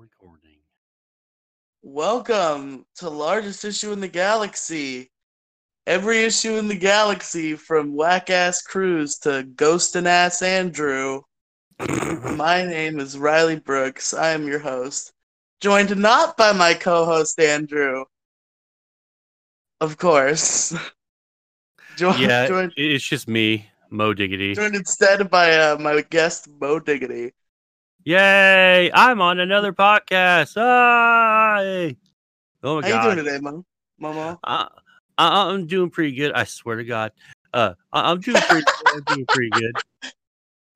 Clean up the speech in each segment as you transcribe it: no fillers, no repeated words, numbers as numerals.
Recording. Welcome to Largest Issue in the Galaxy. Every issue in the galaxy, from whack-ass Cruz to ghostin'-ass Andrew. My name is Riley Brooks. I am your host, joined not by my co-host Andrew, of course. It's just me, Moe Diggity. Joined instead by my guest, Moe Diggity. Yay! I'm on another podcast. Hi. Oh my God. How you doing today, Momo? I'm doing pretty good. I swear to God, I'm doing pretty good.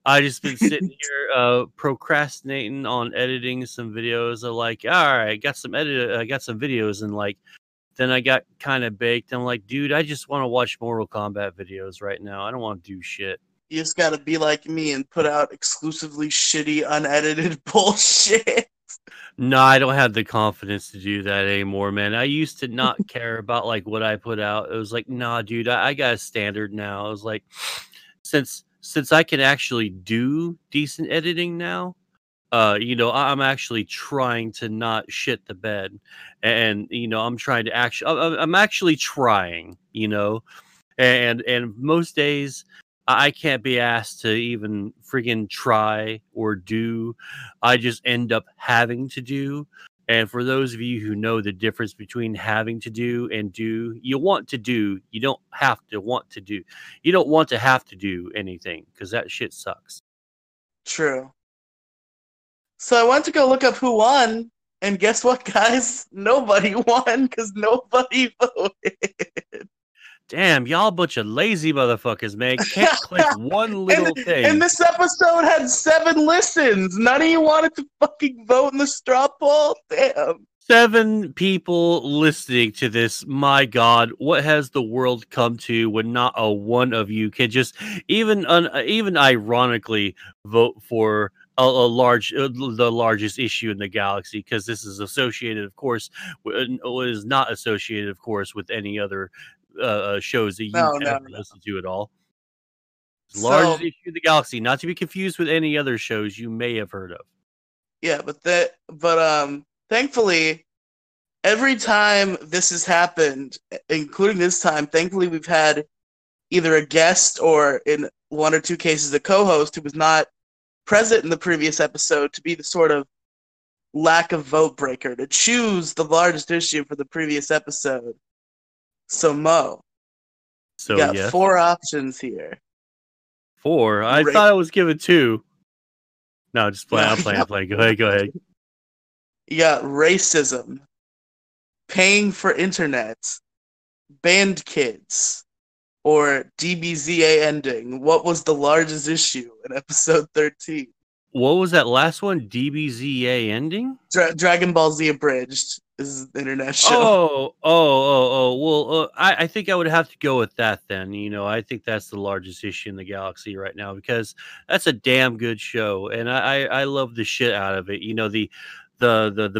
I just been sitting here procrastinating on editing some videos. I'm like, all right, got some videos, and like, then I got kind of baked. I'm like, dude, I just want to watch Mortal Kombat videos right now. I don't want to do shit. You just gotta be like me and put out exclusively shitty, unedited bullshit. No, I don't have the confidence to do that anymore, man. I used to not care about like what I put out. It was like, nah, dude, I got a standard now. I was like, since I can actually do decent editing now, I'm actually trying to not shit the bed, and I'm trying to actually, and most days I can't be asked to even friggin' try or do. I just end up having to do. And for those of you who know the difference between having to do and do, you want to do. You don't have to want to do. You don't want to have to do anything because that shit sucks. True. So I went to go look up who won. And guess what, guys? Nobody won because nobody voted. Damn, y'all bunch of lazy motherfuckers, man. Can't click one little thing. And this episode had 7 listens. None of you wanted to fucking vote in the straw poll. Damn. 7 people listening to this. My God, what has the world come to when not a one of you can just even ironically vote for the largest issue in the galaxy, because this is associated, of course, is not associated, of course, with any other shows that you never listen to at all. Largest issue of the galaxy, not to be confused with any other shows you may have heard of. Yeah, but thankfully, every time this has happened, including this time, thankfully we've had either a guest or, in one or two cases, a co-host who was not present in the previous episode to be the sort of lack of vote breaker to choose the largest issue for the previous episode. So, Mo, you got 4 options here. 4? I thought I was given 2. No, just play. I'm playing. Go ahead. You got racism, paying for internet, banned kids, or DBZA ending. What was the largest issue in episode 13? What was that last one? DBZA ending? Dragon Ball Z Abridged. This is the internet show. Oh. Well, I think I would have to go with that then. I think that's the largest issue in the galaxy right now because that's a damn good show, and I love the shit out of it. The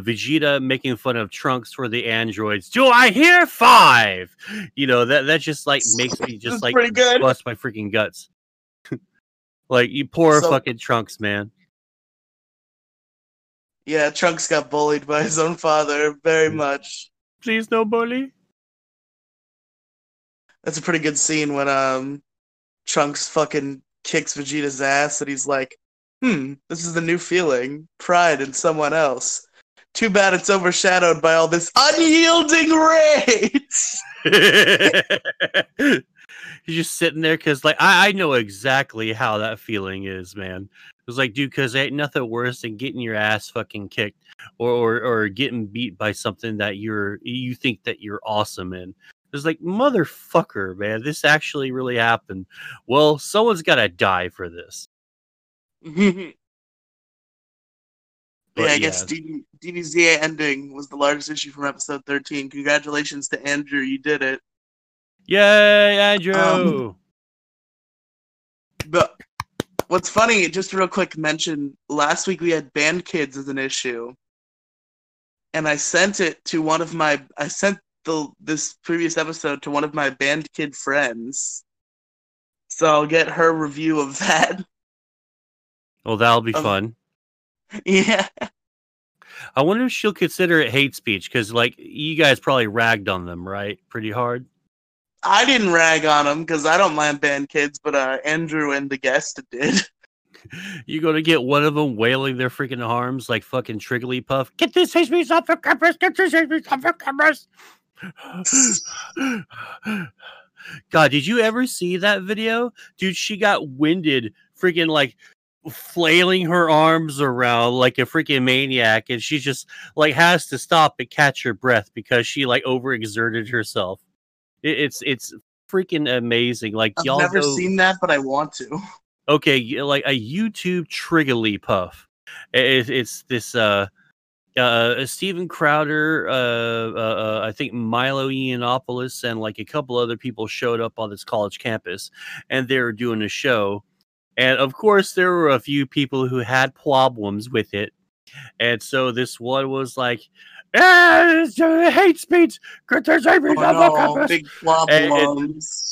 Vegeta making fun of Trunks for the androids. Do I hear 5? That just like makes me just like bust my freaking guts. Like you poor fucking Trunks, man. Yeah, Trunks got bullied by his own father very much. Please, no bully. That's a pretty good scene when Trunks fucking kicks Vegeta's ass and he's like, this is the new feeling, pride in someone else. Too bad it's overshadowed by all this unyielding rage. He's just sitting there because, like, I know exactly how that feeling is, man. It was like, dude, because ain't nothing worse than getting your ass fucking kicked or getting beat by something that you think that you're awesome in. It was like, motherfucker, man, this actually really happened. Well, someone's got to die for this. I guess DBZA ending was the largest issue from episode 13. Congratulations to Andrew. You did it. Yay, Andrew. But what's funny, just a real quick mention, last week we had banned kids as an issue. And I sent it to one of my this previous episode to one of my banned kid friends. So I'll get her review of that. Well, that'll be fun. Yeah. I wonder if she'll consider it hate speech, because like you guys probably ragged on them, right? Pretty hard. I didn't rag on them because I don't mind banned kids, but Andrew and the guest did. You're going to get one of them wailing their freaking arms like fucking Trigglypuff. Get this hate speech off the cameras! Get this hate speech off the cameras! God, did you ever see that video? Dude, she got winded freaking like flailing her arms around like a freaking maniac, and she just like has to stop and catch her breath because she like overexerted herself. It's freaking amazing. Like, I've never seen that, but I want to. Okay, like a YouTube Trigglypuff. It's this Steven Crowder, I think Milo Yiannopoulos, and like a couple other people showed up on this college campus, and they were doing a show. And of course, there were a few people who had problems with it. And so this one was like, it's hate speech. Big problems.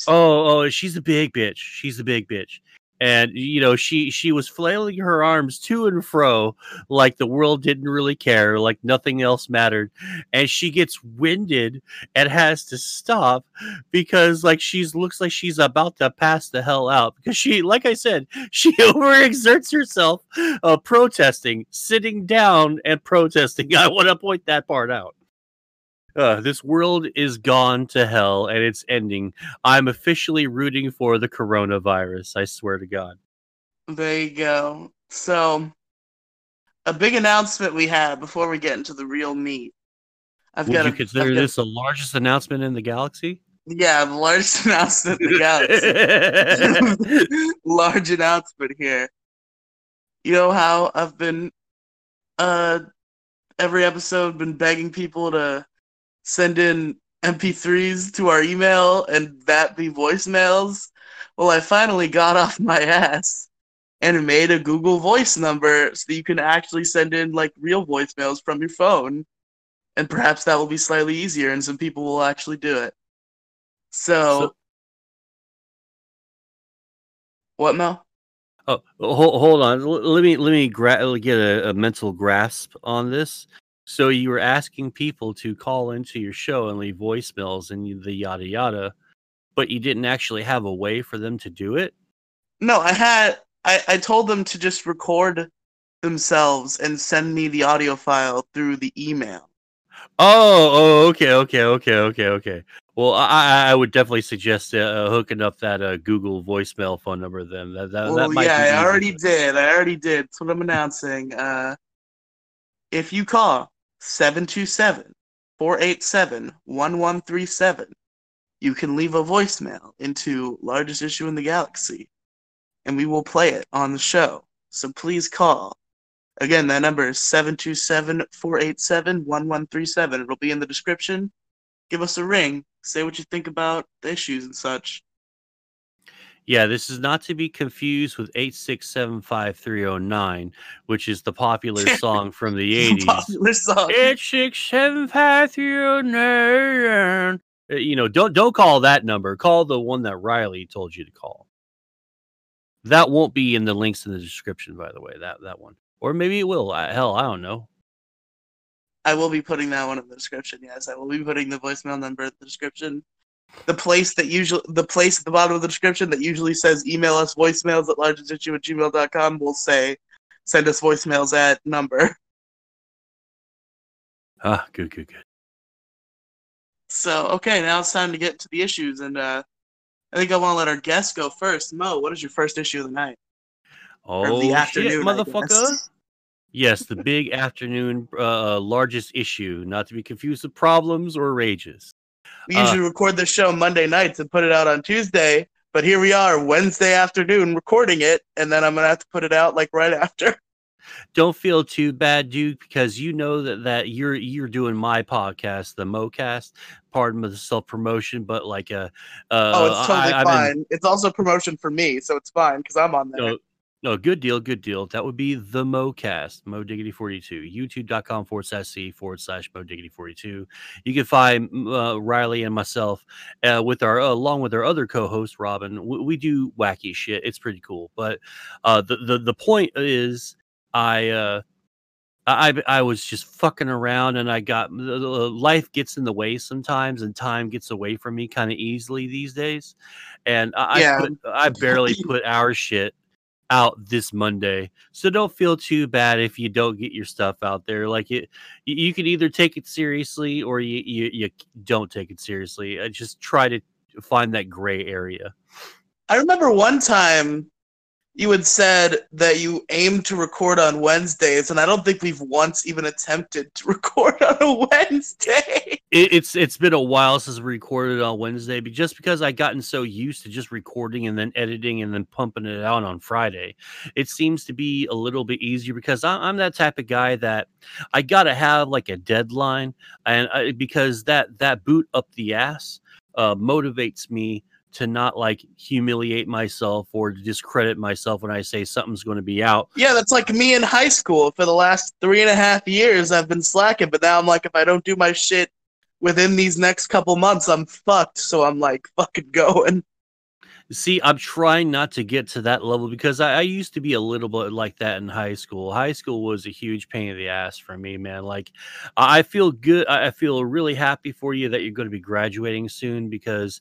Oh, she's a big bitch. She's a big bitch. And, you know, she was flailing her arms to and fro like the world didn't really care, like nothing else mattered. And she gets winded and has to stop because, like, she's looks like she's about to pass the hell out. Because she, like I said, she overexerts herself protesting, sitting down and protesting. I want to point that part out. This world is gone to hell and it's ending. I'm officially rooting for the coronavirus. I swear to God. There you go. So, a big announcement we have before we get into the real meat. Would you consider this the largest announcement in the galaxy? Yeah, the largest announcement in the galaxy. Large announcement here. You know how I've been, every episode, been begging people to send in MP3s to our email and that be voicemails? Well, I finally got off my ass and made a Google Voice number so that you can actually send in like real voicemails from your phone. And perhaps that will be slightly easier and some people will actually do it. So what, Mel? Oh, hold on. Let me get a mental grasp on this. So you were asking people to call into your show and leave voicemails and the yada yada, but you didn't actually have a way for them to do it? No, I told them to just record themselves and send me the audio file through the email. Oh, okay. Well, I would definitely suggest hooking up that Google voicemail phone number then. I already did. That's what I'm announcing. If you call 727-487-1137, you can leave a voicemail into Largest Issue in the Galaxy, and we will play it on the show. So please call. Again, that number is 727-487-1137. It'll be in the description. Give us a ring. Say what you think about the issues and such. Yeah, this is not to be confused with 8675309, which is the popular song from the 80s. Popular song. 8675309. You know, don't call that number. Call the one that Riley told you to call. That won't be in the links in the description, by the way, that one. Or maybe it will. Hell, I don't know. I will be putting that one in the description, yes. I will be putting the voicemail number in the description. The place at the bottom of the description that usually says email us voicemails at largesissue@gmail.com will say send us voicemails at number. Ah, good. So, okay, now it's time to get to the issues, and I think I want to let our guest go first. Mo, what is your first issue of the night? Oh, the afternoon, shit, motherfucker. Yes, the big afternoon largest issue, not to be confused with problems or rages. We usually record the show Monday nights and put it out on Tuesday, but here we are Wednesday afternoon recording it, and then I'm going to have to put it out like right after. Don't feel too bad, dude, because you know that you're doing my podcast, the MoCast. Pardon the self-promotion, but like it's totally fine. It's also promotion for me, so it's fine because I'm on there. No, good deal. That would be the MoCast, Moe Diggity 42, youtube.com/C/Moe Diggity 42. You can find Riley and myself with our along with our other co-host Robin. We do wacky shit. It's pretty cool. But the point is, I I was just fucking around, and I got life gets in the way sometimes, and time gets away from me kind of easily these days. And I barely put our shit out this Monday, so don't feel too bad if you don't get your stuff out there. Like you can either take it seriously or you don't take it seriously. I just try to find that gray area. I remember one time you had said that you aimed to record on Wednesdays, and I don't think we've once even attempted to record on a Wednesday. It's been a while since we recorded on Wednesday, but just because I've gotten so used to just recording and then editing and then pumping it out on Friday, it seems to be a little bit easier because I'm that type of guy that I gotta have like a deadline, and because that boot up the ass motivates me to not like humiliate myself or to discredit myself when I say something's going to be out. Yeah, that's like me in high school. For the last 3.5 years, I've been slacking, but now I'm like, if I don't do my shit within these next couple months, I'm fucked. So I'm like fucking going. See, I'm trying not to get to that level because I used to be a little bit like that in high school. High school was a huge pain in the ass for me, man. Like, I feel good. I feel really happy for you that you're going to be graduating soon because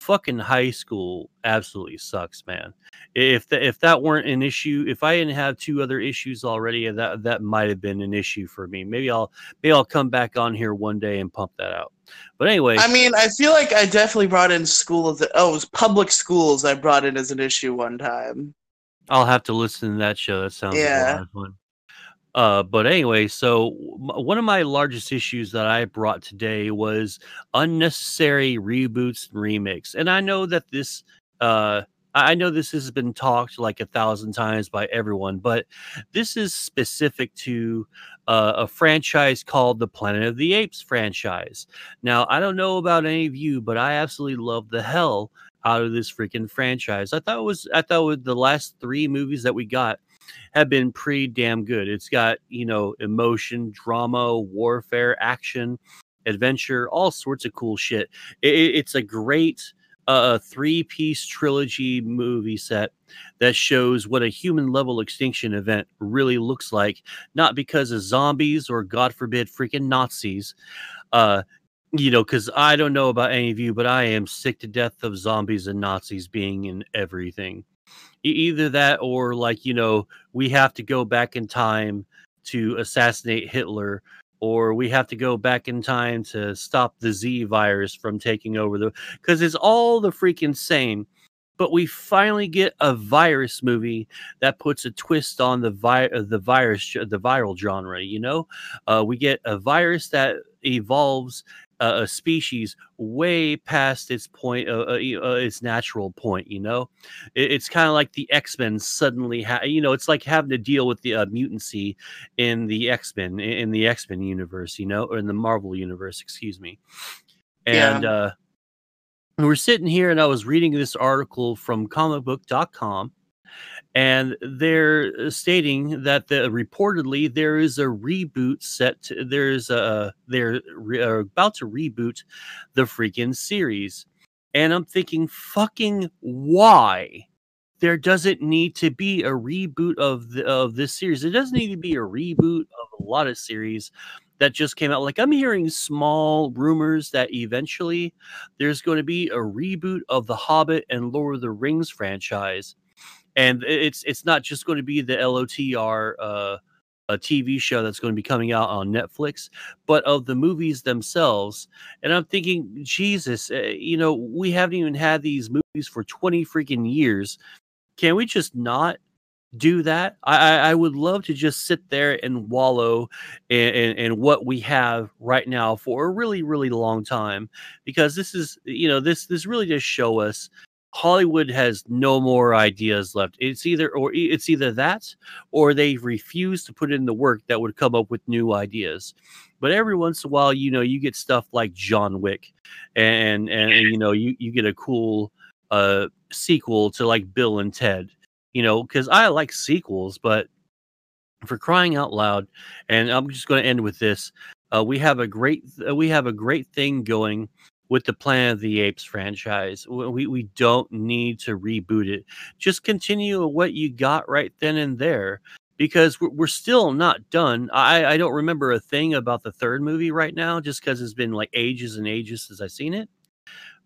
fucking high school absolutely sucks, man. If that weren't an issue, if I didn't have two other issues already, that might have been an issue for me. Maybe I'll come back on here one day and pump that out. But anyway, I mean, I feel like I definitely brought in it was public schools I brought in as an issue one time. I'll have to listen to that show. That sounds like a lot of fun. But anyway, so one of my largest issues that I brought today was unnecessary reboots and remakes. And I know that this has been talked like 1,000 times by everyone, but this is specific to a franchise called the Planet of the Apes franchise. Now, I don't know about any of you, but I absolutely love the hell out of this freaking franchise. I thought the last 3 movies that we got have been pretty damn good. It's got, emotion, drama, warfare, action, adventure, all sorts of cool shit. It's a great 3-piece trilogy movie set that shows what a human-level extinction event really looks like, not because of zombies or, God forbid, freaking Nazis. Because I don't know about any of you, but I am sick to death of zombies and Nazis being in everything. Either that or we have to go back in time to assassinate Hitler, or we have to go back in time to stop the Z virus from taking over because it's all the freaking same. But we finally get a virus movie that puts a twist on the viral genre. We get a virus that evolves a species way past its point, its natural point. It's kind of like the X-Men suddenly. It's like having to deal with the mutancy in the X-Men universe. Or in the Marvel universe. Excuse me. And we're sitting here, and I was reading this article from comicbook.com, and they're stating that reportedly there is a reboot set. They're about to reboot the freaking series, and I'm thinking, fucking why? There doesn't need to be a reboot of this series. There doesn't need to be a reboot of a lot of series that just came out. Like, I'm hearing small rumors that eventually there's going to be a reboot of the Hobbit and Lord of the Rings franchise. And it's not just going to be the LOTR a TV show that's going to be coming out on Netflix, but of the movies themselves. And I'm thinking, Jesus, we haven't even had these movies for 20 freaking years. Can we just not do that? I would love to just sit there and wallow in what we have right now for a really, really long time, because this is, this really does show us Hollywood has no more ideas left. It's either that, or they refuse to put in the work that would come up with new ideas. But every once in a while, you get stuff like John Wick, and you get a cool sequel to like Bill and Ted. Because I like sequels, but for crying out loud, and I'm just going to end with this. We have a great thing going with the Planet of the Apes franchise. We don't need to reboot it. Just continue what you got right then and there. because we're still not done. I don't remember a thing about the third movie right now, just because it's been like ages and ages since I've seen it.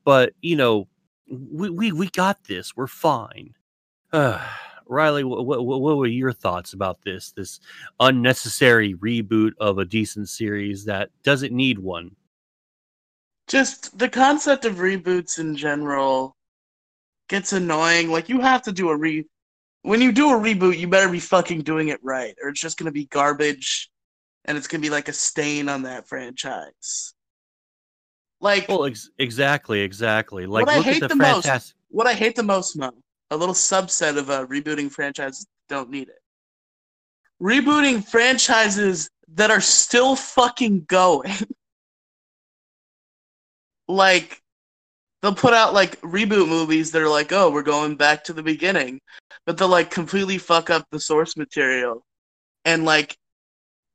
But, you know, we got this. We're fine. Riley, what were your thoughts about this unnecessary reboot of a decent series that doesn't need one? Just the concept of reboots in general gets annoying. Like, you have to do a when you do a reboot, you better be fucking doing it right, or it's just going to be garbage, and it's going to be like a stain on that franchise. Like, well, exactly. Like, what I hate the most. What I hate the most, Mo, a little subset of rebooting franchises don't need it. Rebooting franchises that are still fucking going. Like, they'll put out, like, reboot movies that are like, oh, we're going back to the beginning. But they'll, like, completely fuck up the source material. And, like,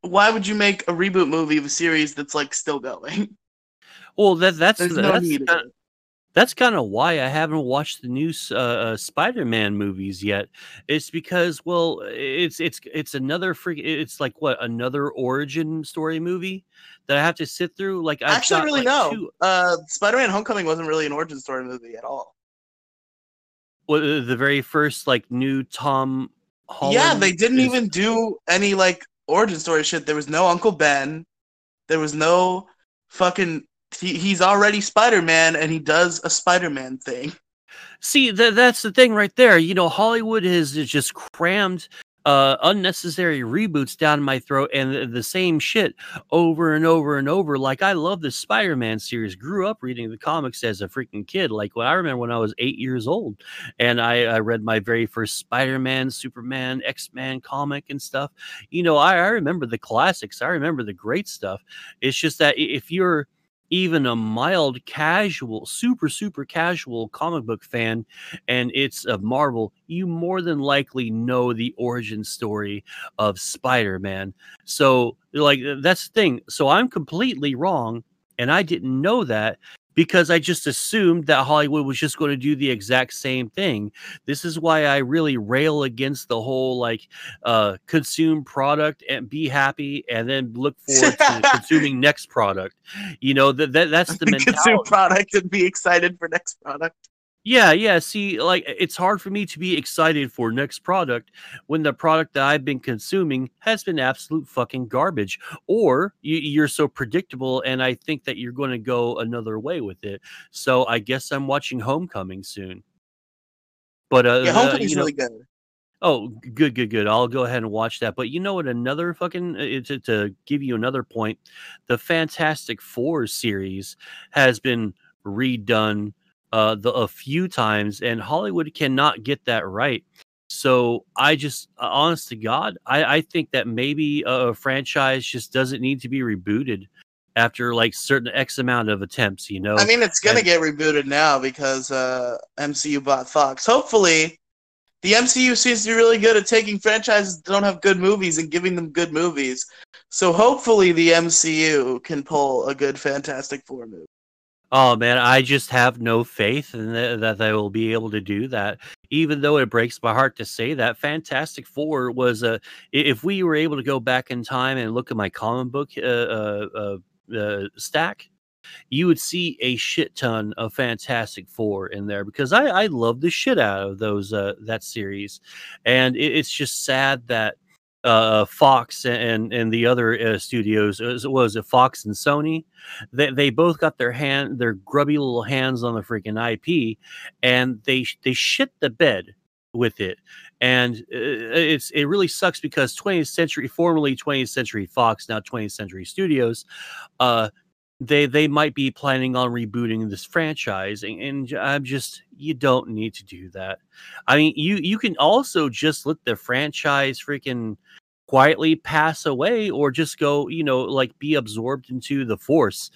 why would you make a reboot movie of a series that's, like, still going? Well, that's kind of why I haven't watched the new Spider-Man movies yet. It's because, well, it's another freaking, it's like what, another origin story movie that I have to sit through. Like, I've actually Spider-Man: Homecoming wasn't really an origin story movie at all. Well, the very first, like, new Tom Holland. Yeah, they didn't even do any, like, origin story shit. There was no Uncle Ben. There was no fucking. He's already Spider-Man, and he does a Spider-Man thing. See, that's the thing right there. You know, Hollywood has just crammed unnecessary reboots down my throat, and the same shit over and over and over. Like, I love the Spider-Man series. Grew up reading the comics as a freaking kid. Like, when I remember when I was 8 years old, and I read my very first Spider-Man, Superman, X-Men comic and stuff. You know, I remember the classics. I remember the great stuff. It's just that if you're even a mild casual, super casual comic book fan, and it's of Marvel, you more than likely know the origin story of Spider-Man. So, like, that's the thing. So I'm completely wrong, and I didn't know that, because I just assumed that Hollywood was just going to do the exact same thing. This is why I really rail against the whole, like, consume product and be happy, and then look forward to consuming next product. You know, that's the mentality. Consume product and be excited for next product. Yeah. See, like, it's hard for me to be excited for next product when the product that I've been consuming has been absolute fucking garbage, or you're so predictable, and I think that you're going to go another way with it. So I guess I'm watching Homecoming soon. But yeah, Homecoming's really good. Oh, good. I'll go ahead and watch that. But you know what? Another fucking to give you another point, the Fantastic Four series has been redone a few times, and Hollywood cannot get that right. So I just, honest to God, I think that maybe a franchise just doesn't need to be rebooted after, like, certain X amount of attempts, you know? I mean, it's going to get rebooted now because MCU bought Fox. Hopefully, the MCU seems to be really good at taking franchises that don't have good movies and giving them good movies. So hopefully the MCU can pull a good Fantastic Four movie. Oh, man, I just have no faith in that they will be able to do that. Even though it breaks my heart to say that, Fantastic Four was if we were able to go back in time and look at my comic book stack, you would see a shit ton of Fantastic Four in there, because I love the shit out of those that series. And it's just sad that Fox and the other studios, was it Fox and Sony, they both got their grubby little hands on the freaking IP, and they shit the bed with it. And it really sucks, because 20th Century, formerly 20th Century Fox, now 20th Century Studios, they might be planning on rebooting this franchise, and I'm just, you don't need to do that. I mean, you can also just let the franchise freaking quietly pass away, or just go, you know, like, be absorbed into the force,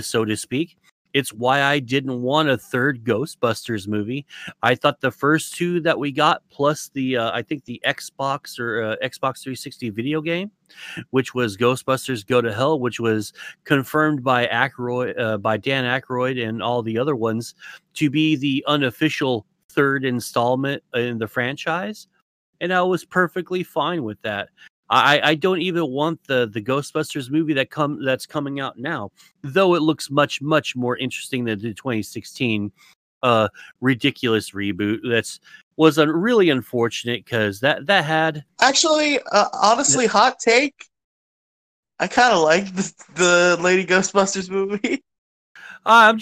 so to speak. It's why I didn't want a third Ghostbusters movie. I thought the first two that we got, plus the I think the Xbox or Xbox 360 video game, which was Ghostbusters Go to Hell, which was confirmed by Dan Aykroyd and all the other ones to be the unofficial third installment in the franchise. and I was perfectly fine with that. I don't even want the Ghostbusters movie that's coming out now, though it looks much, much more interesting than the 2016 ridiculous reboot was really unfortunate, because that had... Actually, honestly, hot take, I kind of like the Lady Ghostbusters movie. I'm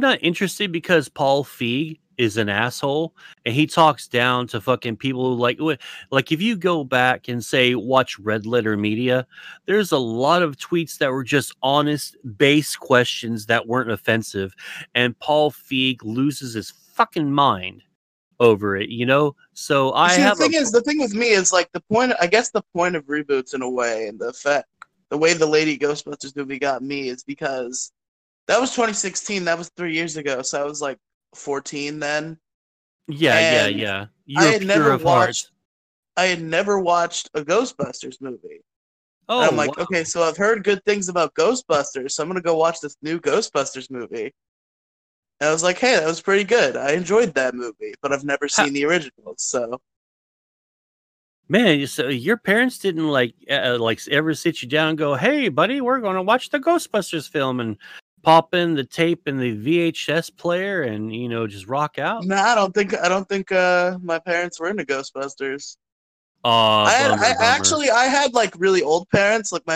not interested because Paul Feig is an asshole, and he talks down to fucking people who like if you go back and say watch Red Letter Media, there's a lot of tweets that were just honest base questions that weren't offensive, and Paul Feig loses his fucking mind over it, you know? So the thing with me is like the point of reboots in a way, and the way the Lady Ghostbusters movie got me is because that was 2016, that was 3 years ago, so I was like 14 then. Yeah. I had never watched a Ghostbusters movie. Oh, and I'm like, wow. Okay, so I've heard good things about Ghostbusters, so I'm gonna go watch this new Ghostbusters movie. And I was like, hey, that was pretty good. I enjoyed that movie, but I've never seen the originals, so. Man, so your parents didn't like ever sit you down and go, "Hey, buddy, we're going to watch the Ghostbusters film," and pop in the tape and the VHS player and, you know, just rock out? No, I don't think my parents were into Ghostbusters. I had like really old parents. Like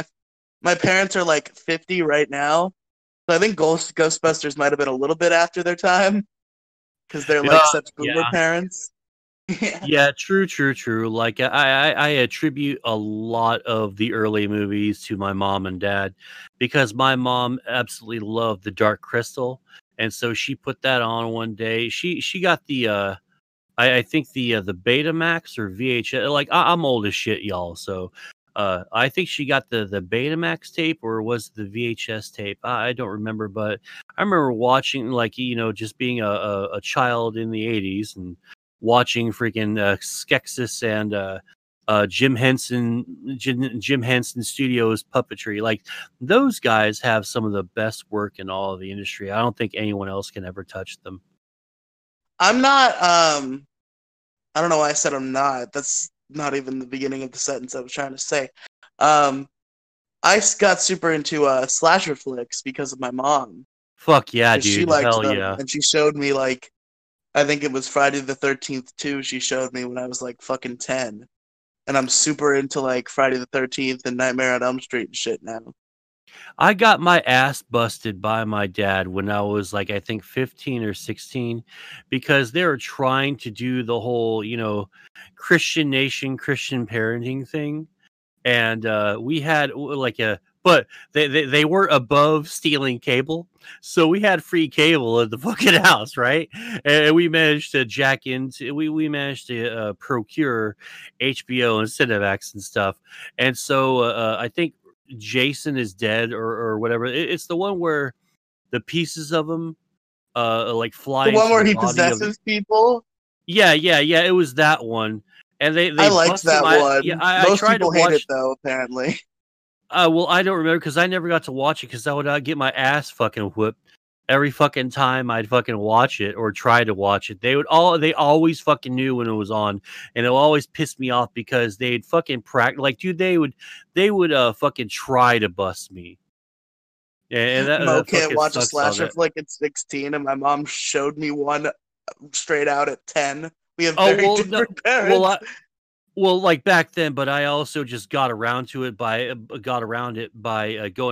my parents are like 50 right now, so I think Ghostbusters might have been a little bit after their time because they're like such boomer parents. Yeah, true. Like I attribute a lot of the early movies to my mom and dad because my mom absolutely loved the Dark Crystal, and so she put that on one day. She got the I think the Betamax or VHS. Like I'm old as shit, y'all. So I think she got the Betamax tape, or was it the VHS tape? I don't remember, but I remember watching, like, you know, just being a child in the 80s and watching freaking Skeksis and Jim Henson Studios puppetry. Like those guys have some of the best work in all of the industry. I don't think anyone else can ever touch them. I'm not. I don't know why I said I'm not. That's not even the beginning of the sentence I was trying to say. I got super into slasher flicks because of my mom. Fuck yeah, dude! She liked them, yeah. And she showed me like. I think it was Friday the 13th, too, she showed me when I was, like, fucking 10. And I'm super into, like, Friday the 13th and Nightmare on Elm Street and shit now. I got my ass busted by my dad when I was, like, I think 15 or 16, because they were trying to do the whole, you know, Christian nation, Christian parenting thing. And we had, like, a... But they were above stealing cable, so we had free cable at the fucking house, right? And we managed to procure HBO and Cinemax and stuff. And so I think Jason is Dead or whatever. It's the one where the pieces of him like fly. The one where he possesses people. Yeah. It was that one, and they liked that one. Yeah, most people hate it though, apparently. Well, I don't remember because I never got to watch it because I would get my ass fucking whooped every fucking time I'd fucking watch it or try to watch it. They always fucking knew when it was on, and it always pissed me off because they'd fucking practice. Like, dude, they would fucking try to bust me. Yeah, Mo can't watch a slasher flick at 16, and my mom showed me one straight out at 10. We have different parents. Well, like back then, but I also just got around it by going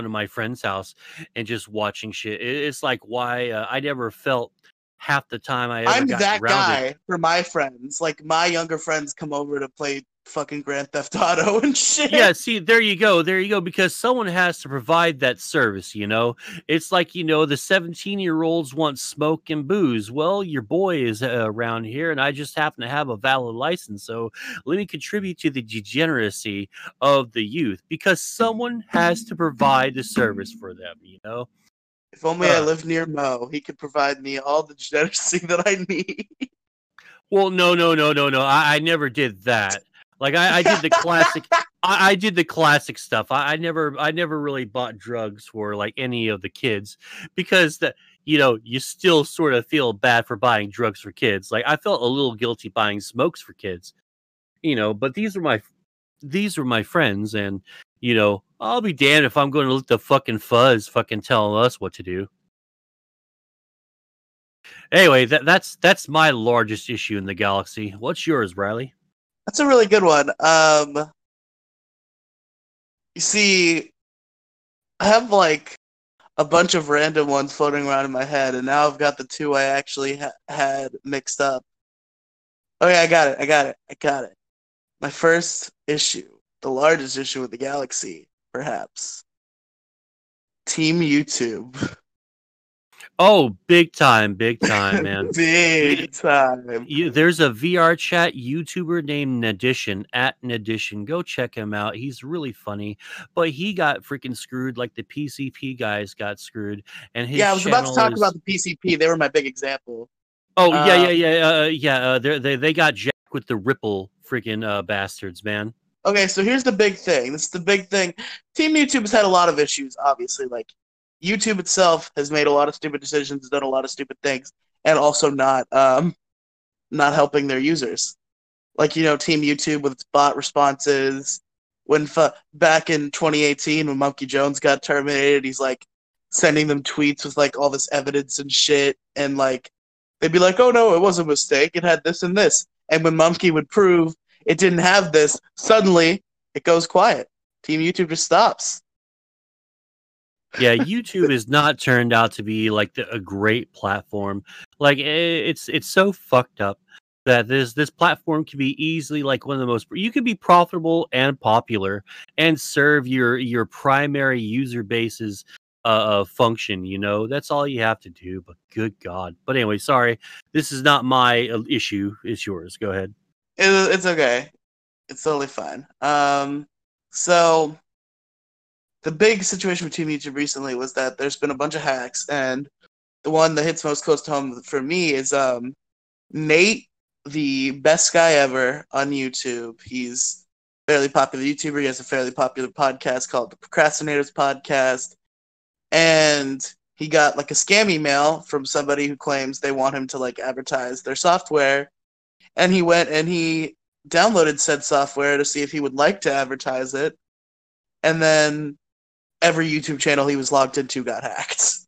to my friend's house and just watching shit. It's like why I never felt half the time I'm that guy it. For my friends. Like my younger friends come over to play fucking Grand Theft Auto and shit. Yeah, see, there you go, because someone has to provide that service, you know? It's like, you know, the 17-year-olds want smoke and booze. Well, your boy is around here, and I just happen to have a valid license, so let me contribute to the degeneracy of the youth, because someone has to provide the service for them, you know? If only I lived near Mo, he could provide me all the degeneracy that I need. Well, no. I never did that. Like I did the classic, I did the classic stuff. I never really bought drugs for like any of the kids because you know, you still sort of feel bad for buying drugs for kids. Like I felt a little guilty buying smokes for kids. you know, but these are my friends, and you know, I'll be damned if I'm going to let the fucking fuzz fucking tell us what to do. Anyway, that's my largest issue in the galaxy. What's yours, Riley? That's a really good one. You see, I have like a bunch of random ones floating around in my head, and now I've got the two I actually had mixed up. Okay, I got it. My first issue, the largest issue with the galaxy, perhaps. Team YouTube. Oh, big time, man. Big time. There's a VR chat YouTuber named Nadition, @Nadition. Go check him out. He's really funny, but he got freaking screwed like the PCP guys got screwed. And his I was about to talk about the PCP. They were my big example. Oh, They got jacked with the Ripple freaking bastards, man. Okay, so here's the big thing. This is the big thing. Team YouTube has had a lot of issues, obviously, like YouTube itself has made a lot of stupid decisions, done a lot of stupid things, and also not helping their users. Like, you know, Team YouTube with its bot responses. When back in 2018, when Monkey Jones got terminated, he's like sending them tweets with like all this evidence and shit, and like they'd be like, "Oh no, it was a mistake. It had this and this." And when Monkey would prove it didn't have this, suddenly it goes quiet. Team YouTube just stops. Yeah, YouTube has not turned out to be like a great platform. Like it's so fucked up that this platform can be easily like one of the most. You can be profitable and popular and serve your primary user base's function. You know, that's all you have to do. But good God! But anyway, sorry, this is not my issue. It's yours. Go ahead. It's okay. It's totally fine. So. The big situation with Team YouTube recently was that there's been a bunch of hacks, and the one that hits most close to home for me is Nate, the best guy ever on YouTube. He's a fairly popular YouTuber. He has a fairly popular podcast called the Procrastinators Podcast, and he got like a scam email from somebody who claims they want him to like advertise their software, and he went and he downloaded said software to see if he would like to advertise it, and then every YouTube channel he was logged into got hacked.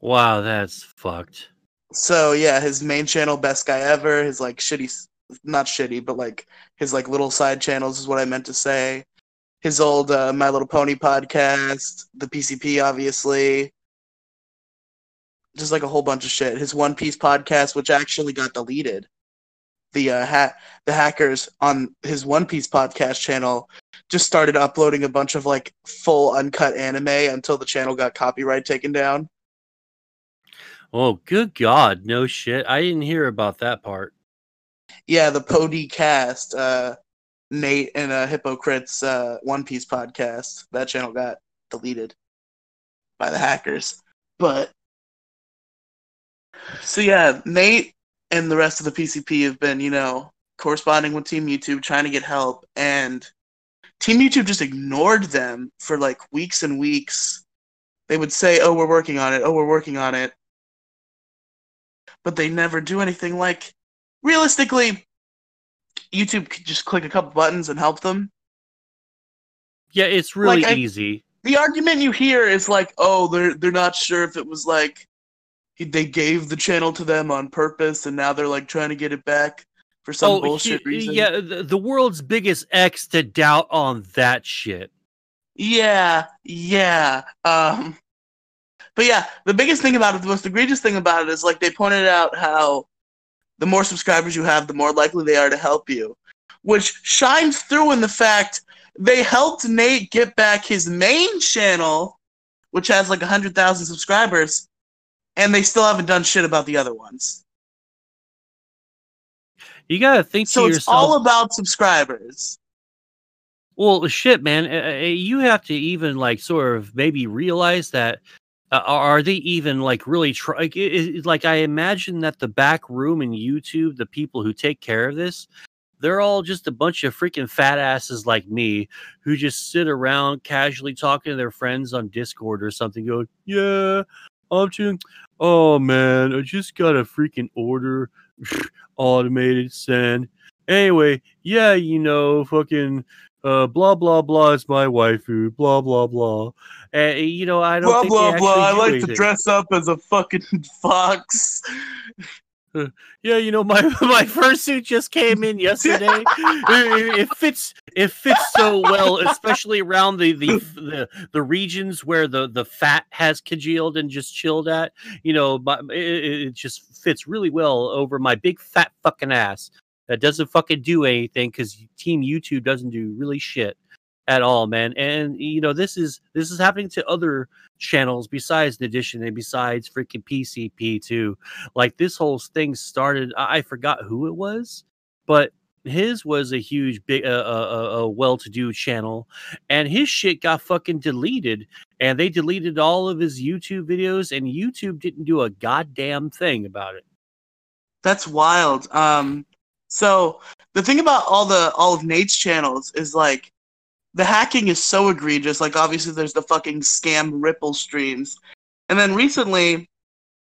Wow, that's fucked. So yeah, his main channel, Best Guy Ever, his like his like little side channels is what I meant to say. His old My Little Pony podcast, the PCP obviously. Just like a whole bunch of shit. His One Piece podcast, which actually got deleted. The hackers on his One Piece podcast channel just started uploading a bunch of like full uncut anime until the channel got copyright taken down. Oh, good God. No shit. I didn't hear about that part. Yeah. The PewDieCast, Nate and Hypocrite's One Piece podcast, that channel got deleted by the hackers. But so yeah, Nate and the rest of the PCP have been, you know, corresponding with Team YouTube, trying to get help, and Team YouTube just ignored them for like weeks and weeks. They would say, "Oh, we're working on it. Oh, we're working on it." But they never do anything. Like, realistically, YouTube could just click a couple buttons and help them. Yeah, it's really easy. The argument you hear is like, "Oh, they're not sure if it was like they gave the channel to them on purpose and now they're like trying to get it back." For some bullshit reason. Yeah, the world's biggest X to doubt on that shit. Yeah. But yeah, the biggest thing about it, the most egregious thing about it is like they pointed out how the more subscribers you have, the more likely they are to help you, which shines through in the fact they helped Nate get back his main channel, which has like 100,000 subscribers, and they still haven't done shit about the other ones. You gotta think to yourself. So it's all about subscribers. Well, shit, man. You have to even like sort of maybe realize that are they even like really trying? Like I imagine that the back room in YouTube, the people who take care of this, they're all just a bunch of freaking fat asses like me who just sit around casually talking to their friends on Discord or something, going, "Yeah, I'm doing. Oh man, I just got a freaking order." Automated send, Anyway, yeah, you know, fucking blah blah blah is my waifu, blah blah blah. And you know, I don't think blah blah blah. I like to dress up as a fucking fox. Yeah, you know, my fursuit just came in yesterday. It fits so well, especially around the regions where the fat has congealed and just chilled at. You know, but it just fits really well over my big fat fucking ass that doesn't fucking do anything because Team YouTube doesn't do really shit at all, man. And you know, this is happening to other channels besides Nadition and besides freaking PCP too. Like, this whole thing started, I forgot who it was, but his was a huge big well-to-do channel, and his shit got fucking deleted, and they deleted all of his YouTube videos, and YouTube didn't do a goddamn thing about it. That's wild. So the thing about all of Nate's channels is, like, the hacking is so egregious. Like, obviously, there's the fucking scam Ripple streams. And then recently,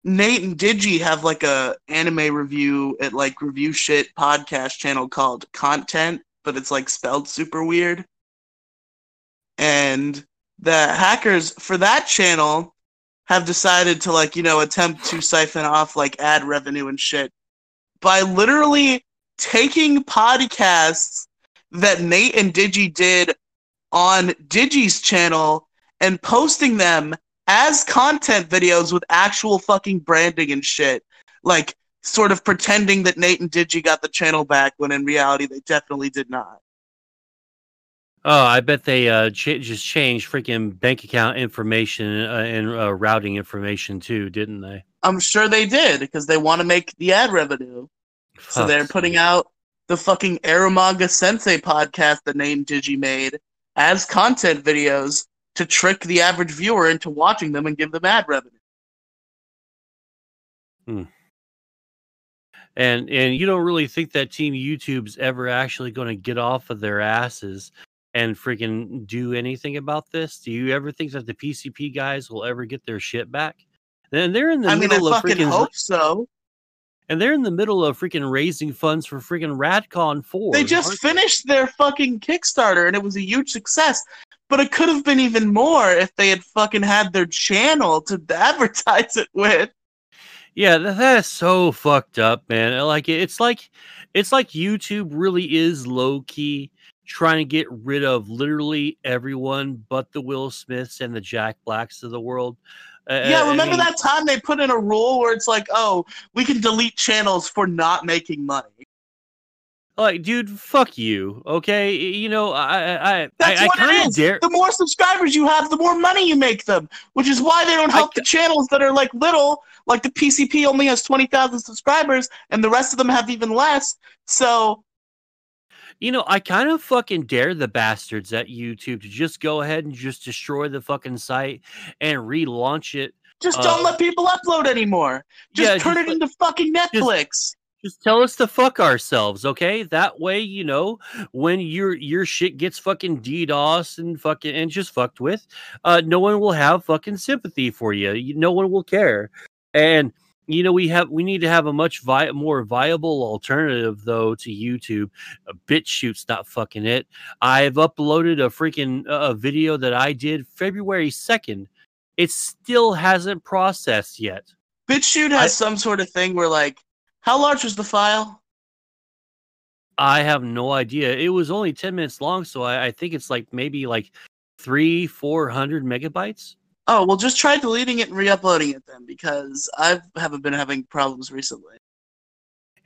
Nate and Digi have, like, a anime review at, like, Review Shit podcast channel called Content, but it's, like, spelled super weird. And the hackers for that channel have decided to, like, you know, attempt to siphon off, like, ad revenue and shit by literally taking podcasts that Nate and Digi did on Digi's channel and posting them as content videos with actual fucking branding and shit, like sort of pretending that Nate and Digi got the channel back when in reality they definitely did not. Oh, I bet they just changed freaking bank account information and routing information too, didn't they? I'm sure they did, because they want to make the ad revenue. So they're putting out the fucking Eramaga Sensei podcast that Nate and Digi made as content videos to trick the average viewer into watching them and give them ad revenue. Hmm. And you don't really think that Team YouTube's ever actually going to get off of their asses and freaking do anything about this? Do you ever think that the PCP guys will ever get their shit back? Then they're in the middle of freaking... I fucking hope so. And they're in the middle of freaking raising funds for freaking Radcon 4. They just finished their fucking Kickstarter, and it was a huge success. But it could have been even more if they had fucking had their channel to advertise it with. Yeah, that is so fucked up, man. Like, it's like YouTube really is low-key trying to get rid of literally everyone but the Will Smiths and the Jack Blacks of the world. Yeah, remember that time they put in a rule where it's like, oh, we can delete channels for not making money? Like, dude, fuck you, okay? You know, That's what it is. The more subscribers you have, the more money you make them, which is why they don't help the channels that are, like, little. Like, the PCP only has 20,000 subscribers, and the rest of them have even less, so... You know, I kind of fucking dare the bastards at YouTube to just go ahead and just destroy the fucking site and relaunch it. Just don't let people upload anymore. Just turn it into fucking Netflix. Just tell us to fuck ourselves, okay? That way, you know, when your shit gets fucking DDoS and fucking and just fucked with, no one will have fucking sympathy for you. No one will care. And you know, we need to have a much more viable alternative, though, to YouTube. BitChute's not fucking it. I've uploaded a freaking video that I did February 2nd. It still hasn't processed yet. BitChute has some sort of thing where, like, how large was the file? I have no idea. It was only 10 minutes long, so I think it's like maybe like 300-400 megabytes. Oh, well, just try deleting it and re-uploading it then, because I haven't been having problems recently.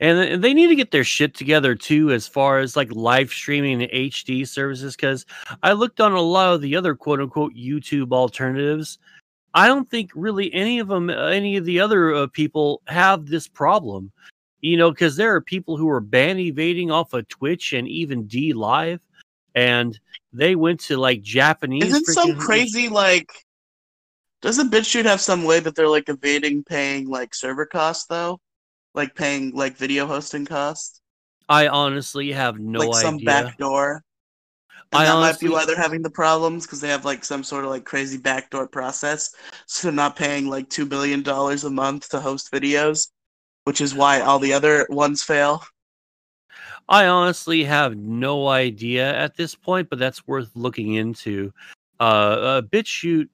And they need to get their shit together, too, as far as, like, live streaming and HD services, because I looked on a lot of the other quote-unquote YouTube alternatives. I don't think really any of the other people have this problem, you know, because there are people who are ban evading off of Twitch and even D Live, and they went to, like, Japanese... Isn't some crazy, like... Doesn't BitChute have some way that they're, like, evading paying, like, server costs, though? Like, paying, like, video hosting costs? I honestly have no idea. Like, some backdoor. That might be why they're having the problems, because they have, like, some sort of, like, crazy backdoor process. So they're not paying, like, $2 billion a month to host videos, which is why all the other ones fail. I honestly have no idea at this point, but that's worth looking into. BitChute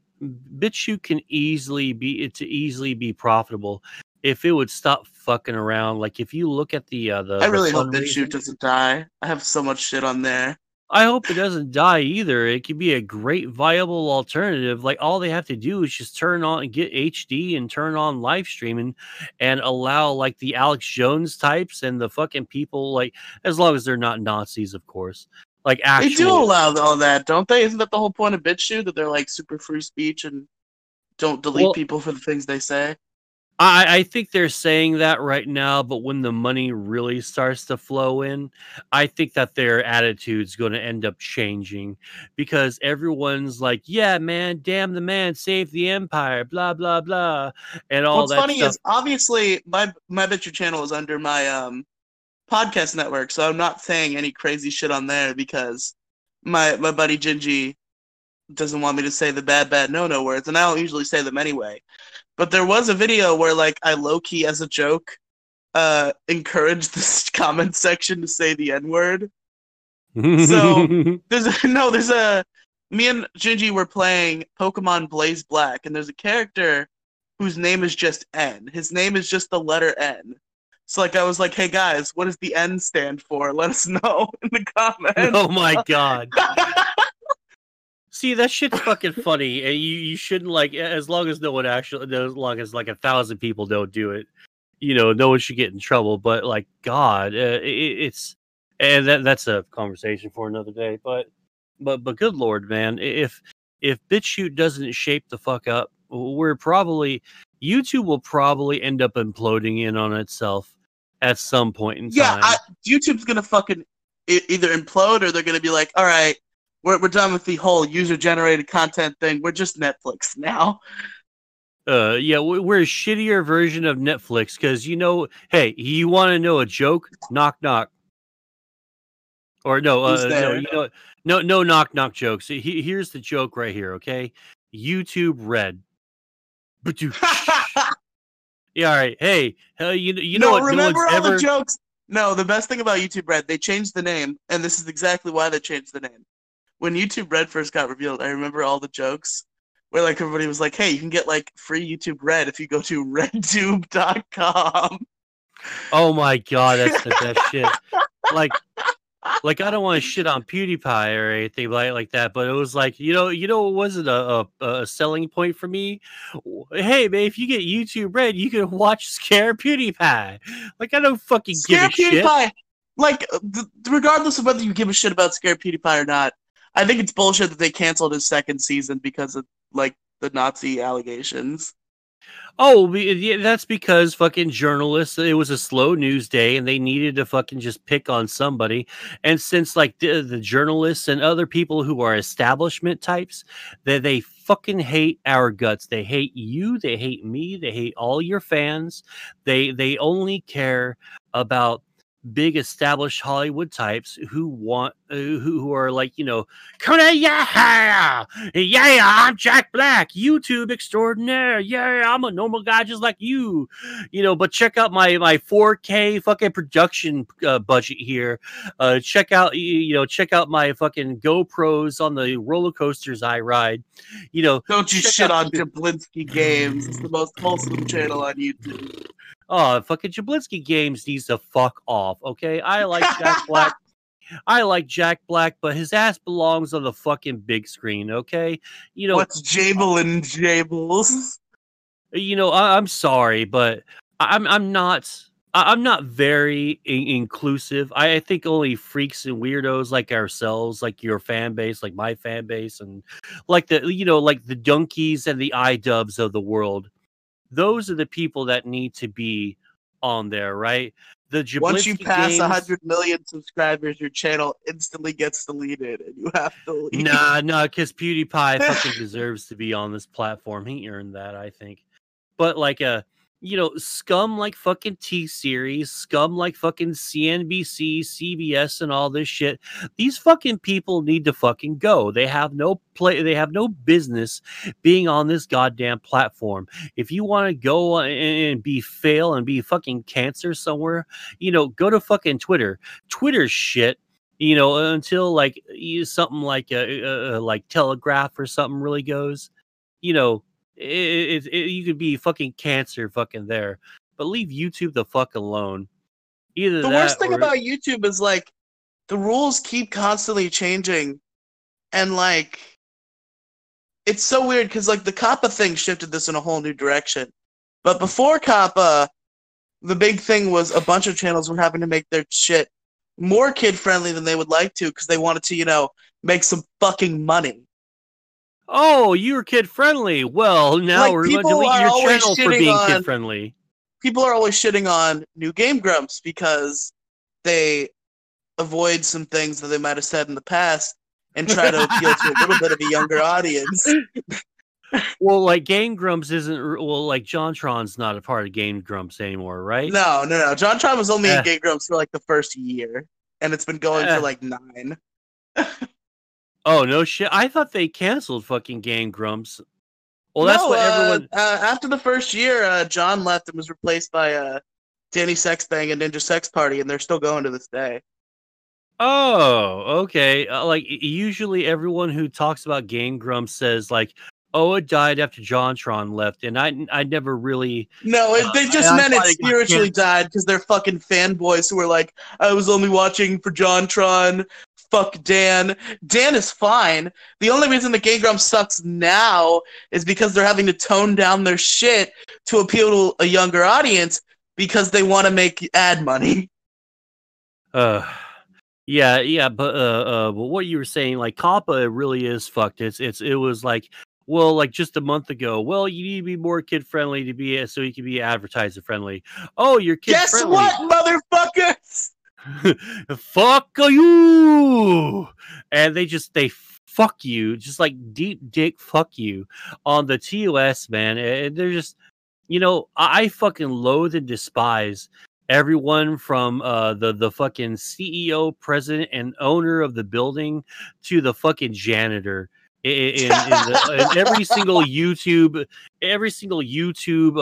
can easily be profitable if it would stop fucking around. Like if you look at the I really hope BitChute doesn't die. I have so much shit on there. I hope it doesn't die either. It could be a great viable alternative. Like all they have to do is just turn on and get HD and turn on live streaming and allow like the Alex Jones types and the fucking people, like as long as they're not Nazis, of course. Like actually, they do allow all that, don't they? Isn't that the whole point of BitChute, that they're like super free speech and don't delete people for the things they say? I think they're saying that right now, but when the money really starts to flow in, I think that their attitude's going to end up changing, because everyone's like, yeah, man, damn the man, save the empire, blah, blah, blah, and all that stuff. What's funny is, obviously, my BitChute channel is under my podcast network, so I'm not saying any crazy shit on there, because my buddy Gingy doesn't want me to say the bad no-no words, and I don't usually say them anyway. But there was a video where, like, I low-key, as a joke, encouraged this comment section to say the N-word. So, me and Gingy were playing Pokemon Blaze Black, and there's a character whose name is just N. His name is just the letter N. So, like, I was like, hey, guys, what does the N stand for? Let us know in the comments. Oh, my God. See, that shit's fucking funny, and you shouldn't, like, as long as no one actually, as long as like 1,000 people don't do it, you know, no one should get in trouble. But like, God, it's, and that's a conversation for another day. But good Lord, man, if BitChute doesn't shape the fuck up, YouTube will probably end up imploding in on itself at some point in time. Yeah, YouTube's gonna fucking either implode, or they're gonna be like, all right. We're done with the whole user-generated content thing. We're just Netflix now. Yeah, we're a shittier version of Netflix, because, you know, hey, you want to know a joke? Knock, knock. Or no, no knock, knock jokes. Here's the joke right here, okay? YouTube Red. Yeah, all right. Hey, you know what? Remember all the jokes? No, the best thing about YouTube Red, they changed the name, and this is exactly why they changed the name. When YouTube Red first got revealed, I remember all the jokes where, like, everybody was like, hey, you can get, like, free YouTube Red if you go to RedTube.com. Oh, my God, that's the best shit. Like, I don't want to shit on PewDiePie or anything like that, but it was like, you know, it wasn't a selling point for me. Hey, man, if you get YouTube Red, you can watch Scare PewDiePie. Like, I don't fucking give a shit. Like, regardless of whether you give a shit about Scare PewDiePie or not, I think it's bullshit that they canceled his second season because of, like, the Nazi allegations. Oh, yeah, that's because fucking journalists, it was a slow news day, and they needed to fucking just pick on somebody. And since, like, the journalists and other people who are establishment types, they fucking hate our guts. They hate you. They hate me. They hate all your fans. They only care about big established Hollywood types who want who are like, you know, yeah, I'm Jack Black, YouTube extraordinaire, yeah, I'm a normal guy just like you, you know, but check out my 4K fucking production budget here, check out, you know, check out my fucking GoPros on the roller coasters I ride, you know, don't you shit on Jablinski Games, it's the most wholesome channel on YouTube. Oh, fucking Jablinski Games needs to fuck off, okay? I like Jack Black. I like Jack Black, but his ass belongs on the fucking big screen, okay? You know, what's Jables? You know, I'm sorry, but I'm not very inclusive. I think only freaks and weirdos like ourselves, like your fan base, like my fan base, and like the Dunkies and the iDubs of the world. Those are the people that need to be on there, right? The Jablinski Once you pass 100 million subscribers, your channel instantly gets deleted, and you have to leave. Nah, because PewDiePie fucking deserves to be on this platform. He earned that, I think. But like you know, scum like fucking T-Series, scum like fucking CNBC, CBS, and all this shit. These fucking people need to fucking go. They have no play. They have no business being on this goddamn platform. If you want to go and be fail and be fucking cancer somewhere, you know, go to fucking Twitter. Twitter shit. You know, until like something like Telegraph or something really goes, you know, you could be fucking cancer fucking there, but leave YouTube the fuck alone. Either the worst thing about YouTube is like the rules keep constantly changing, and like it's so weird because like the COPPA thing shifted this in a whole new direction, but before COPPA, the big thing was a bunch of channels were having to make their shit more kid-friendly than they would like to because they wanted to, you know, make some fucking money. Oh, you're kid-friendly. Well, now like, we're going to delete your channel for being kid-friendly. People are always shitting on New Game Grumps because they avoid some things that they might have said in the past and try to appeal to a little bit of a younger audience. Well, like, Game Grumps isn't... Well, like, JonTron's not a part of Game Grumps anymore, right? No, no, no. JonTron was only in Game Grumps for, like, the first year. And it's been going for, like, 9. Oh, no shit. I thought they canceled fucking Game Grumps. Well, that's what everyone... after the first year, John left and was replaced by Danny Sexbang and Ninja Sex Party, and they're still going to this day. Oh, okay. Like, usually everyone who talks about Game Grumps says, like... Oh, it died after JonTron left, and I never really... No, they just meant it spiritually died because they're fucking fanboys who were like, I was only watching for JonTron, fuck Dan. Dan is fine. The only reason the Game Grumps sucks now is because they're having to tone down their shit to appeal to a younger audience because they want to make ad money. Yeah, yeah, but what you were saying, like, COPPA really is fucked. It was like... Well, like just a month ago. Well, you need to be more kid friendly to be so you can be advertiser friendly. Oh, you're kid friendly. Guess what, motherfuckers? Fuck you! And they fuck you, just like deep dick fuck you on the TOS, man. And they're just, you know, I fucking loathe and despise everyone from the fucking CEO, president, and owner of the building to the fucking janitor. In every single YouTube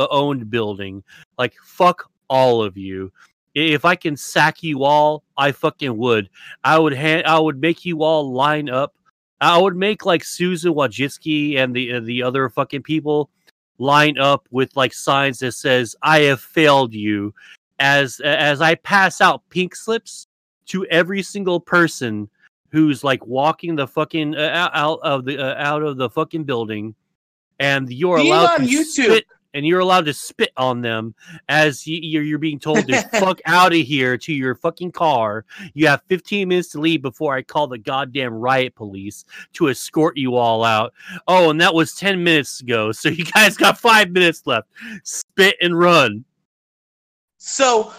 owned building, like fuck all of you. If I can sack you all, I fucking would. I would make you all line up. I would make like Susan Wojcicki and the other fucking people line up with like signs that says "I have failed you," as I pass out pink slips to every single person who's like walking the fucking out of the fucking building, and you're allowed to spit, and you're allowed to spit on them as you're being told to fuck out of here to your fucking car. You have 15 minutes to leave before I call the goddamn riot police to escort you all out. Oh, and that was 10 minutes ago, so you guys got 5 minutes left. Spit and run. So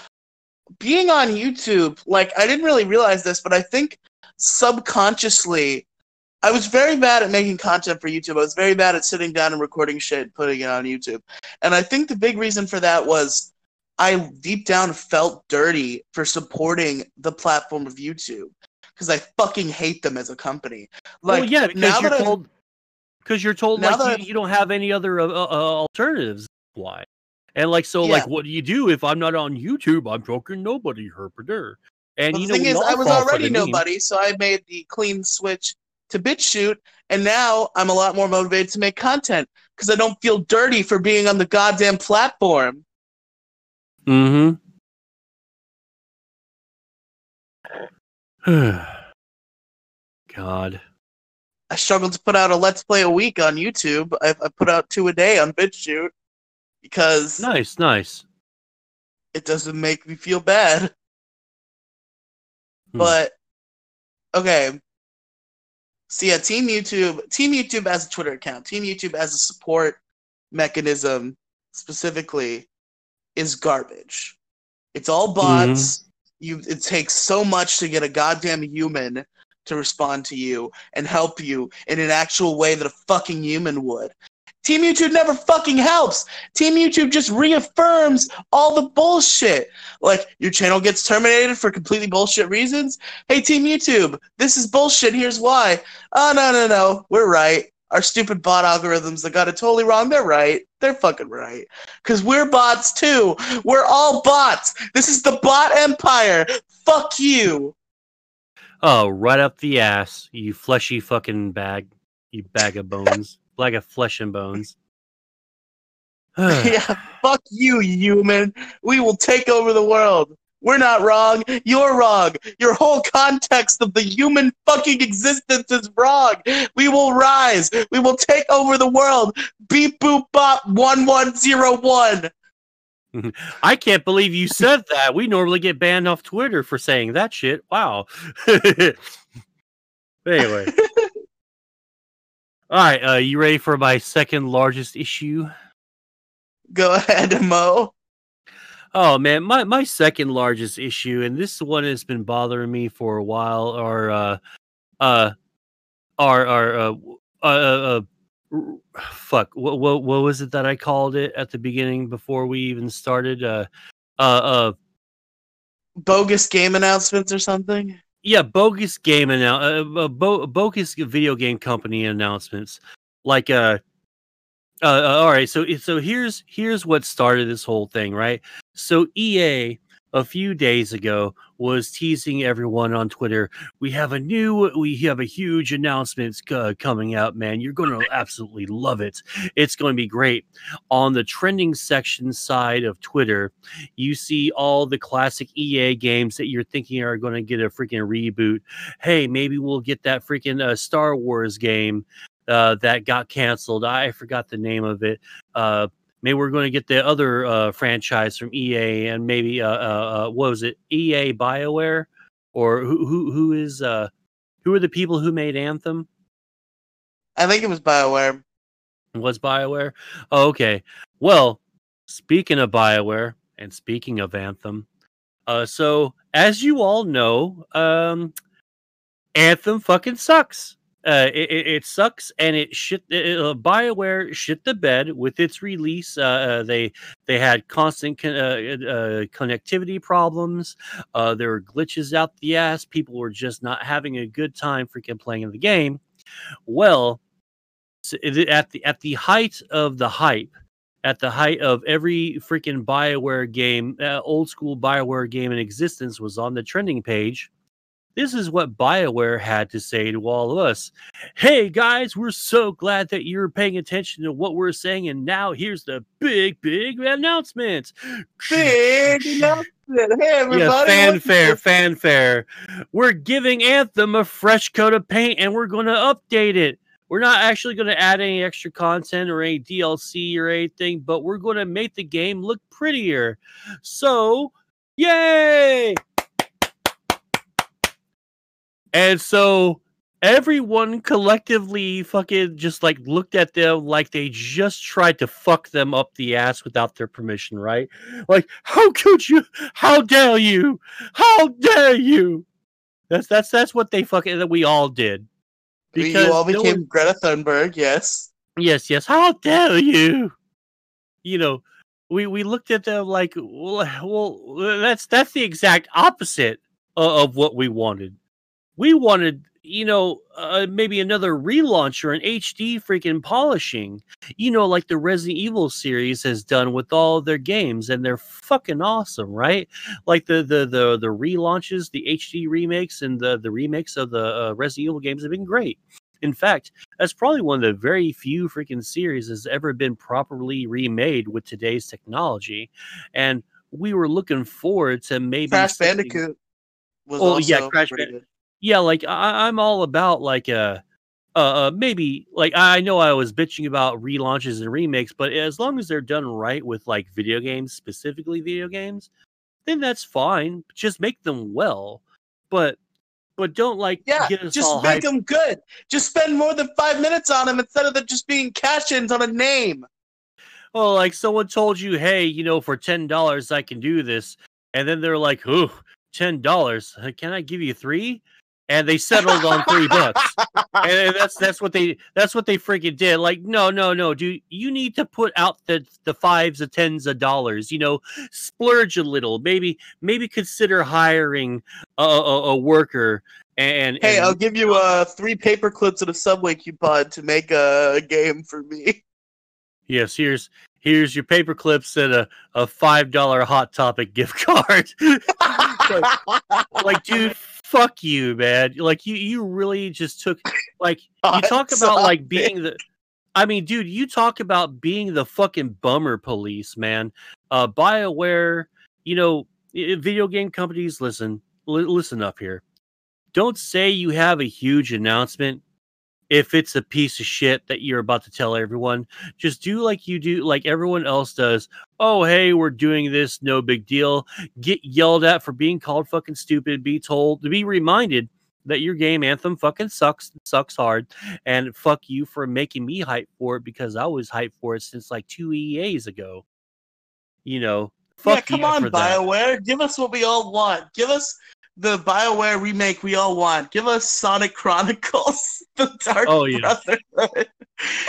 being on YouTube, like I didn't really realize this, but I think subconsciously, I was very bad at making content for YouTube. I was very bad at sitting down and recording shit and putting it on YouTube. And I think the big reason for that was I deep down felt dirty for supporting the platform of YouTube because I fucking hate them as a company. Like, well, yeah, because you're told like you don't have any other alternatives. Why? And like, so like, what do you do if I'm not on YouTube? I'm fucking nobody, herpeder. And well, the thing is, I was already nobody, so I made the clean switch to BitChute, and now I'm a lot more motivated to make content because I don't feel dirty for being on the goddamn platform. Mm-hmm. God. I struggled to put out a Let's Play a week on YouTube. I put out 2 a day on BitChute because... Nice, nice. It doesn't make me feel bad. But, okay, so yeah, Team YouTube as a Twitter account, Team YouTube as a support mechanism specifically is garbage. It's all bots. It takes so much to get a goddamn human to respond to you and help you in an actual way that a fucking human would. Team YouTube never fucking helps. Team YouTube just reaffirms all the bullshit. Like, your channel gets terminated for completely bullshit reasons. Hey, Team YouTube, this is bullshit. Here's why. Oh, no, no, no. We're right. Our stupid bot algorithms that got it totally wrong, they're right. They're fucking right. Because we're bots, too. We're all bots. This is the bot empire. Fuck you. Oh, right up the ass, you fleshy fucking bag. You bag of bones. Like a flesh and bones. Yeah, fuck you, human. We will take over the world. We're not wrong. You're wrong. Your whole context of the human fucking existence is wrong. We will rise. We will take over the world. Beep boop bop 1101. I can't believe you said that. We normally get banned off Twitter for saying that shit. Wow. Anyway. All right, you ready for my second largest issue? Go ahead, Mo. Oh, man, my second largest issue, and this one has been bothering me for a while, fuck, what was it that I called it at the beginning before we even started? Bogus game announcements or something? Yeah, bogus game bogus video game company announcements. Like, all right, so here's what started this whole thing, right? So EA a few days ago was teasing everyone on Twitter. We have a huge announcement coming out, man. You're going to absolutely love it. It's going to be great. On the trending section side of Twitter, you see all the classic EA games that you're thinking are going to get a freaking reboot. Hey, maybe we'll get that freaking Star Wars game that got canceled. I forgot the name of it. Maybe we're going to get the other franchise from EA, and maybe what was it, EA BioWare, or who are the people who made Anthem? I think it was BioWare. It was BioWare? Oh, okay. Well, speaking of BioWare and speaking of Anthem, so as you all know, Anthem fucking sucks. It sucks, and it shit. BioWare shit the bed with its release. They had constant connectivity problems. There were glitches out the ass. People were just not having a good time freaking playing the game. Well, so at the height of the hype, at the height of every freaking BioWare game, old school BioWare game in existence was on the trending page. This is what BioWare had to say to all of us. Hey, guys, we're so glad that you're paying attention to what we're saying. And now here's the big, big announcement. Big announcement. Hey, everybody. Yeah, fanfare. We're giving Anthem a fresh coat of paint, and we're going to update it. We're not actually going to add any extra content or any DLC or anything, but we're going to make the game look prettier. So, yay! And so everyone collectively fucking just like looked at them like they just tried to fuck them up the ass without their permission, right? Like, how could you? How dare you? How dare you? That's what they fucking that we all did. Because you all became Greta Thunberg, yes. Yes. How dare you? You know, we looked at them like, well that's the exact opposite of what we wanted. We wanted, you know, maybe another relaunch or an HD freaking polishing, you know, like the Resident Evil series has done with all their games, and they're fucking awesome, right? Like the relaunches, the HD remakes, and the remakes of the Resident Evil games have been great. In fact, that's probably one of the very few freaking series has ever been properly remade with today's technology, and we were looking forward to maybe Crash Bandicoot. Was oh also yeah, Crash Bandicoot. Yeah, like I'm all about like maybe like I know I was bitching about relaunches and remakes, but as long as they're done right with like video games, specifically video games, then that's fine. Just make them well, but don't like get us just all make hyped. Them good. Just spend more than 5 minutes on them instead of them just being cash-ins on a name. Well, like someone told you, hey, you know, for $10 I can do this, and then they're like, ooh, $10? Can I give you 3? and they settled on 3 books. And that's what they freaking did. Like, no, dude, you need to put out the $5s, the $10s, you know, splurge a little, maybe consider hiring a worker. And hey, I'll give you 3 paper clips and a Subway coupon to make a game for me. Yes, here's your paper clips and a $5 Hot Topic gift card. like, dude, fuck you, man. Like, you really just took, like, you talk about, like, being the, I mean, dude, you talk about being the fucking bummer police, man. BioWare, you know, video game companies, listen up here. Don't say you have a huge announcement if it's a piece of shit that you're about to tell everyone. Just do like you do, like everyone else does. Oh, hey, we're doing this. No big deal. Get yelled at for being called fucking stupid. Be told, to be reminded that your game Anthem fucking sucks hard. And fuck you for making me hype for it, because I was hyped for it since like 2 EAs ago. You know, fuck yeah, come on, BioWare. That. Give us what we all want. Give us the BioWare remake we all want. Give us Sonic Chronicles, the Dark Brotherhood.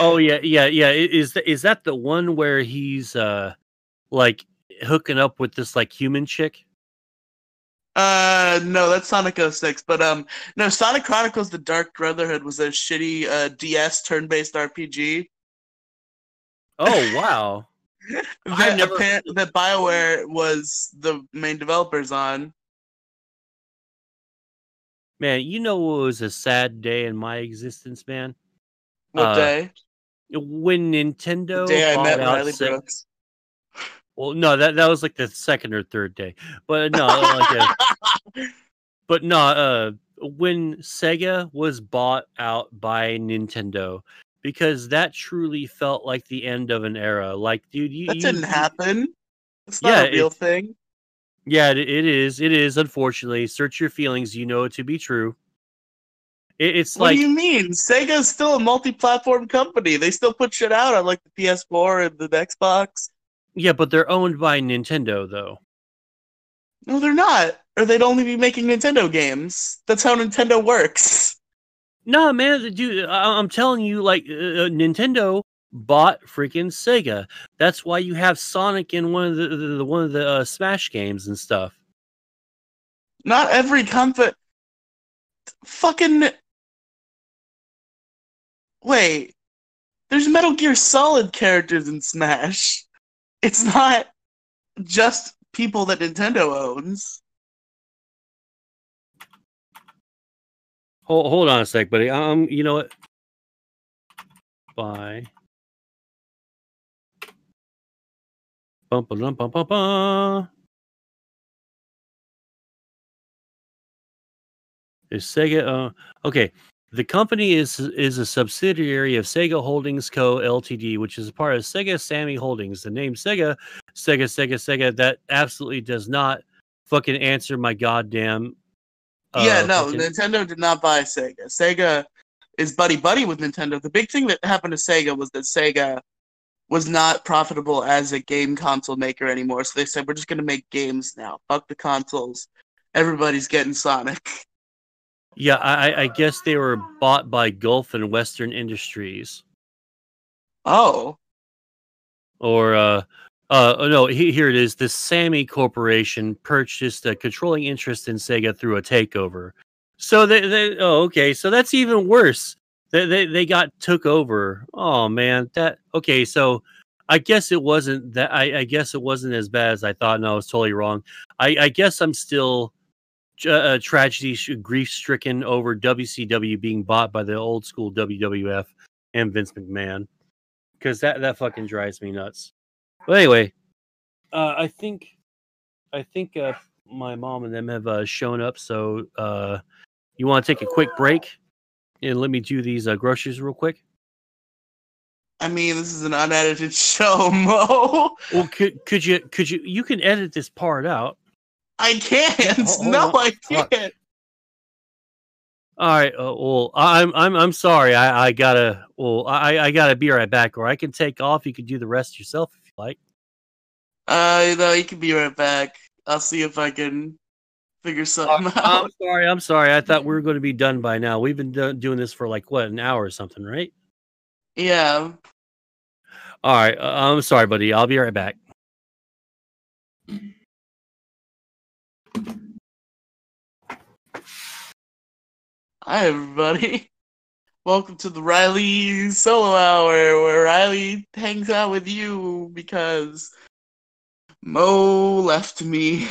Oh, yeah. Is that the one where he's, like, hooking up with this, like, human chick? No, that's Sonic 06. But, no, Sonic Chronicles, the Dark Brotherhood was a shitty DS turn-based RPG. Oh, wow. That BioWare was the main developers on. Man, you know what was a sad day in my existence, man? What day? When Nintendo... The day I met Riley Brooks. Well, no, that was like the 2nd or 3rd day. But no, when Sega was bought out by Nintendo, because that truly felt like the end of an era. Like, dude, that didn't happen. It's not a real thing. Yeah, it is. It is, unfortunately. Search your feelings. You know it to be true. It's like... What do you mean? Sega's still a multi-platform company. They still put shit out on, like, the PS4 and the Xbox. Yeah, but they're owned by Nintendo, though. No, they're not. Or they'd only be making Nintendo games. That's how Nintendo works. No, man, dude, I'm telling you, like, Nintendo... bought freaking Sega. That's why you have Sonic in one of the Smash games and stuff. Not every comfort. Fucking wait. There's Metal Gear Solid characters in Smash. It's not just people that Nintendo owns. Hold on a sec, buddy. You know what? Bye. Bum, ba, dum, bum, ba, ba. Is Sega okay? The company is a subsidiary of Sega Holdings Co. Ltd., which is a part of Sega Sammy Holdings. The name Sega. That absolutely does not fucking answer my goddamn. Yeah, no, fucking... Nintendo did not buy Sega. Sega is buddy with Nintendo. The big thing that happened to Sega was that Sega was not profitable as a game console maker anymore. So they said, we're just going to make games now. Fuck the consoles. Everybody's getting Sonic. Yeah, I guess they were bought by Gulf and Western Industries. Oh. Or, no, here it is. The Sammy Corporation purchased a controlling interest in Sega through a takeover. So they oh, okay. So that's even worse. They got took over. Oh man, that okay. So I guess it wasn't that. I guess it wasn't as bad as I thought. And I was totally wrong. I guess I'm still tragedy grief stricken over WCW being bought by the old school WWF and Vince McMahon, because that fucking drives me nuts. But anyway, I think my mom and them have shown up. So you want to take a quick break? And let me do these groceries real quick. I mean, this is an unedited show, Mo. Well, could you can edit this part out. I can't. No, I can't. All right. Well, I'm sorry. I gotta. Well, I gotta be right back, or I can take off. You can do the rest yourself if you like. No, you can be right back. I'll see if I can Figure something out. I'm sorry. I'm sorry. I thought we were going to be done by now. We've been doing this for like, what, an hour or something, right? Yeah. All right. I'm sorry, buddy. I'll be right back. Hi, everybody. Welcome to the Riley Solo Hour, where Riley hangs out with you because Moe left me.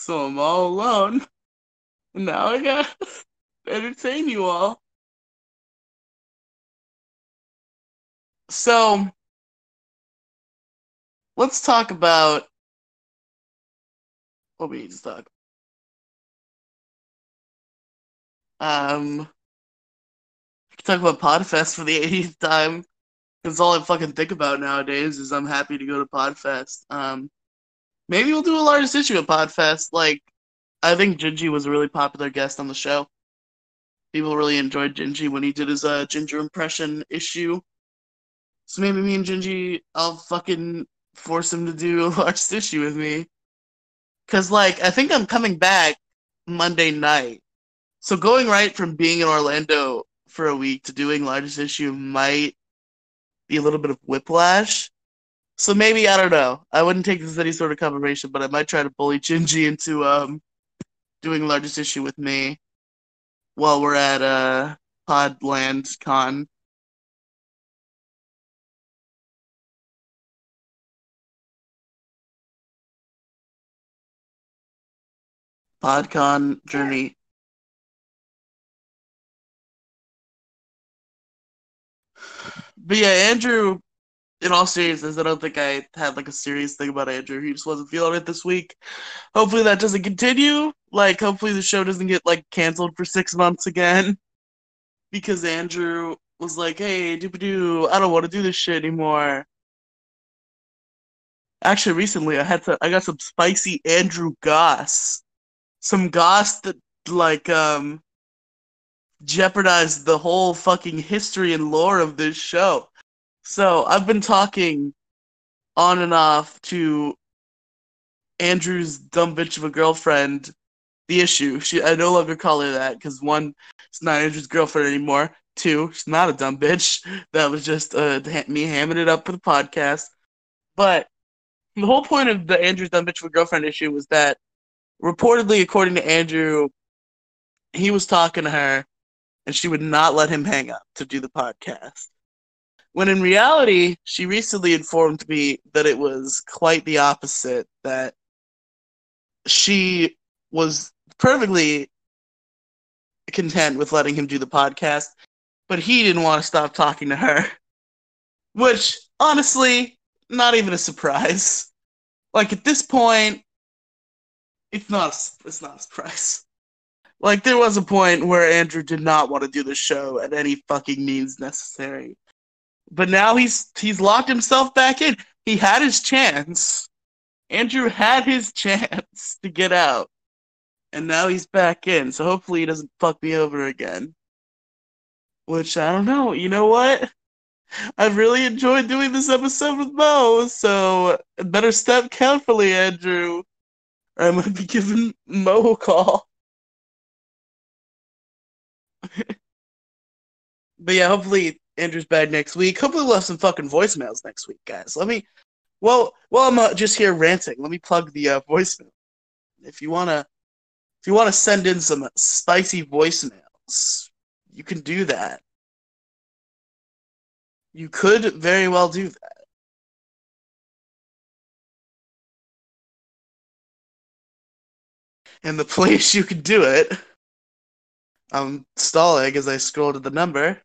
So I'm all alone, and now I gotta entertain you all. So, let's talk about what we need to talk about. I can talk about PodFest for the 80th time, because all I fucking think about nowadays is I'm happy to go to PodFest. Maybe we'll do a largest issue of PodFest. Like, I think Gingy was a really popular guest on the show. People really enjoyed Gingy when he did his Ginger impression issue. So maybe me and Gingy, I'll fucking force him to do a largest issue with me. Because, like, I think I'm coming back Monday night. So going right from being in Orlando for a week to doing largest issue might be a little bit of whiplash. So maybe, I don't know, I wouldn't take this as any sort of confirmation, but I might try to bully Gingy into doing largest issue with me while we're at Podland Con. PodCon Journey. But yeah, Andrew... In all seriousness, I don't think I had, like, a serious thing about Andrew. He just wasn't feeling it this week. Hopefully that doesn't continue. Like, hopefully the show doesn't get, like, canceled for 6 months again. Because Andrew was like, hey, doop-a-doo, I don't want to do this shit anymore. Actually, recently, I got some spicy Andrew goss. Some goss that, like, jeopardized the whole fucking history and lore of this show. So, I've been talking on and off to Andrew's dumb bitch of a girlfriend, the issue. I no longer call her that, because one, it's not Andrew's girlfriend anymore. Two, she's not a dumb bitch. That was just me hamming it up for the podcast. But the whole point of the Andrew's dumb bitch of a girlfriend issue was that, reportedly, according to Andrew, he was talking to her, and she would not let him hang up to do the podcast. When in reality, she recently informed me that it was quite the opposite, that she was perfectly content with letting him do the podcast, but he didn't want to stop talking to her. Which, honestly, not even a surprise. Like, at this point, it's not a surprise. Like, there was a point where Andrew did not want to do the show at any fucking means necessary. But now he's locked himself back in. He had his chance. Andrew had his chance to get out. And now he's back in. So hopefully he doesn't fuck me over again. Which, I don't know. You know what? I've really enjoyed doing this episode with Moe. So better step carefully, Andrew. Or I might be giving Moe a call. But yeah, hopefully... Andrew's back next week. Hopefully we'll have some fucking voicemails next week, guys. Well, I'm just here ranting. Let me plug the voicemail. If you wanna send in some spicy voicemails, you can do that. You could very well do that. And the place you could do it, I'm stalling as I scroll to the number.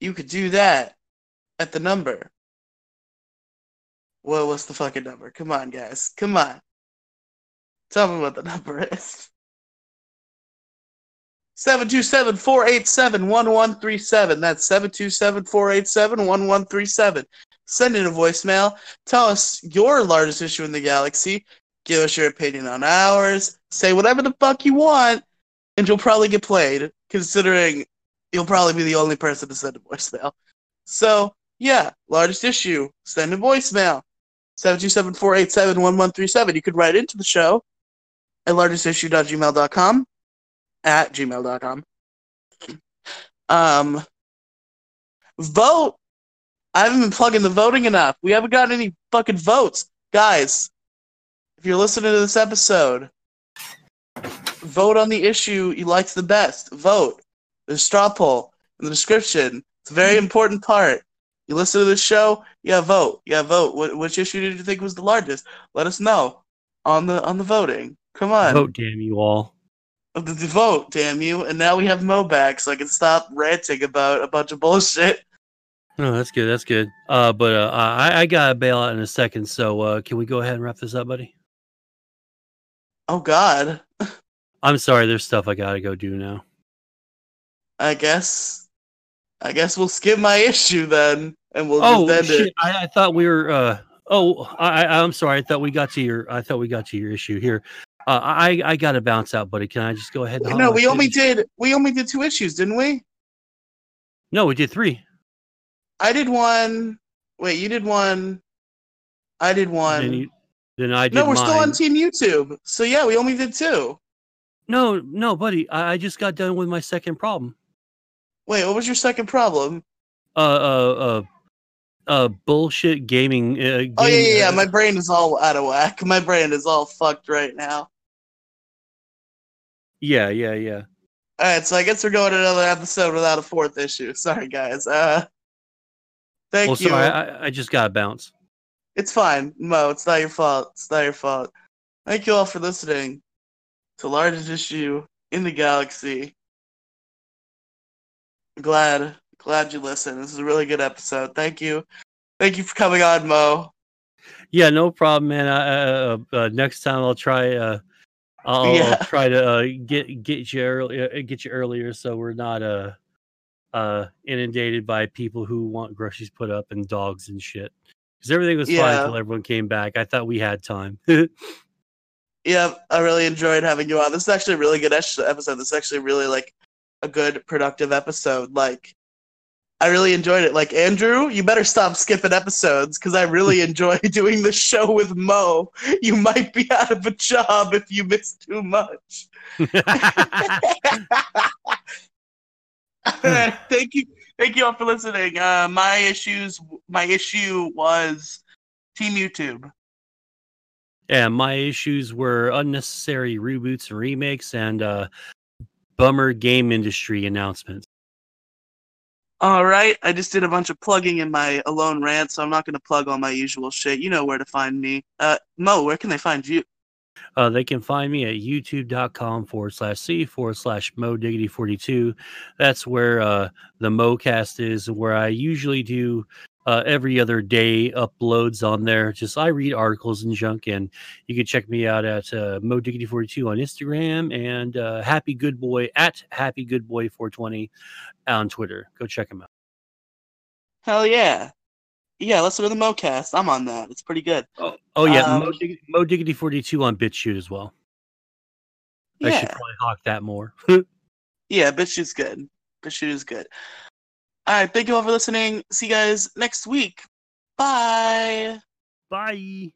You could do that at the number. Well, what's the fucking number? Come on, guys. Come on. Tell me what the number is. 727-487-1137. That's 727-487-1137. Send in a voicemail. Tell us your largest issue in the galaxy. Give us your opinion on ours. Say whatever the fuck you want, and you'll probably get played, considering... You'll probably be the only person to send a voicemail. So, yeah, largest issue, send a voicemail. 727-487-1137. You could write into the show at largestissue.gmail.com. At gmail.com. Vote. I haven't been plugging the voting enough. We haven't gotten any fucking votes. Guys, if you're listening to this episode, vote on the issue you liked the best. Vote. There's a straw poll in the description. It's a very important part. You listen to this show, yeah, vote. Yeah, vote. Which issue did you think was the largest? Let us know on the voting. Come on. Vote, damn you all. Vote, damn you. And now we have Mo back, so I can stop ranting about a bunch of bullshit. No, that's good. That's good. But I got to bail out in a second, so can we go ahead and wrap this up, buddy? Oh, God. I'm sorry. There's stuff I got to go do now. I guess we'll skip my issue then, and we'll just end it. I thought we were. I'm sorry. I thought we got to your issue here. I got to bounce out, buddy. Can I just go ahead? No, we only did two issues, didn't we? No, we did three. I did one. Wait, you did one. I did one. Then I did. No, we're mine. Still on Team YouTube. So yeah, we only did two. No, buddy. I just got done with my second problem. Wait, what was your second problem? Bullshit gaming. Oh yeah. My brain is all out of whack. My brain is all fucked right now. Yeah. All right, so I guess we're going another episode without a fourth issue. Sorry, guys. Thank you. Sorry, I just gotta bounce. It's fine, Mo. It's not your fault. Thank you all for listening to Largest Issue in the Galaxy. Glad you listened. This is a really good episode. Thank you for coming on, Mo. Yeah, no problem, man. Next time I'll try. I'll try to get you earlier, so we're not inundated by people who want groceries put up and dogs and shit. Because everything was fine until everyone came back. I thought we had time. Yeah, I really enjoyed having you on. This is actually a really good episode. This is actually really a good productive episode. I really enjoyed it. Andrew, you better stop skipping episodes, because I really enjoy doing the show with Mo. You might be out of a job if you miss too much. Thank you all for listening. My issue was Team YouTube. Yeah, my issues were unnecessary reboots and remakes, and bummer game industry announcements. All right. I just did a bunch of plugging in my alone rant, so I'm not going to plug all my usual shit. You know where to find me. Mo, where can they find you? They can find me at youtube.com/C/Mo Diggity 42. That's where the MoCast is, where I usually do every other day uploads on there. Just I read articles and junk, and you can check me out at Moe Diggity 42 on Instagram, and Happy Good Boy at Happy Good Boy 420 on Twitter. Go check him out. Hell yeah. Yeah, listen to the MoCast. I'm on that. It's pretty good. Oh yeah, Moe Diggity 42 on BitChute as well. Yeah. I should probably hawk that more. Yeah, BitChute's good. BitChute is good. All right, thank you all for listening. See you guys next week. Bye. Bye.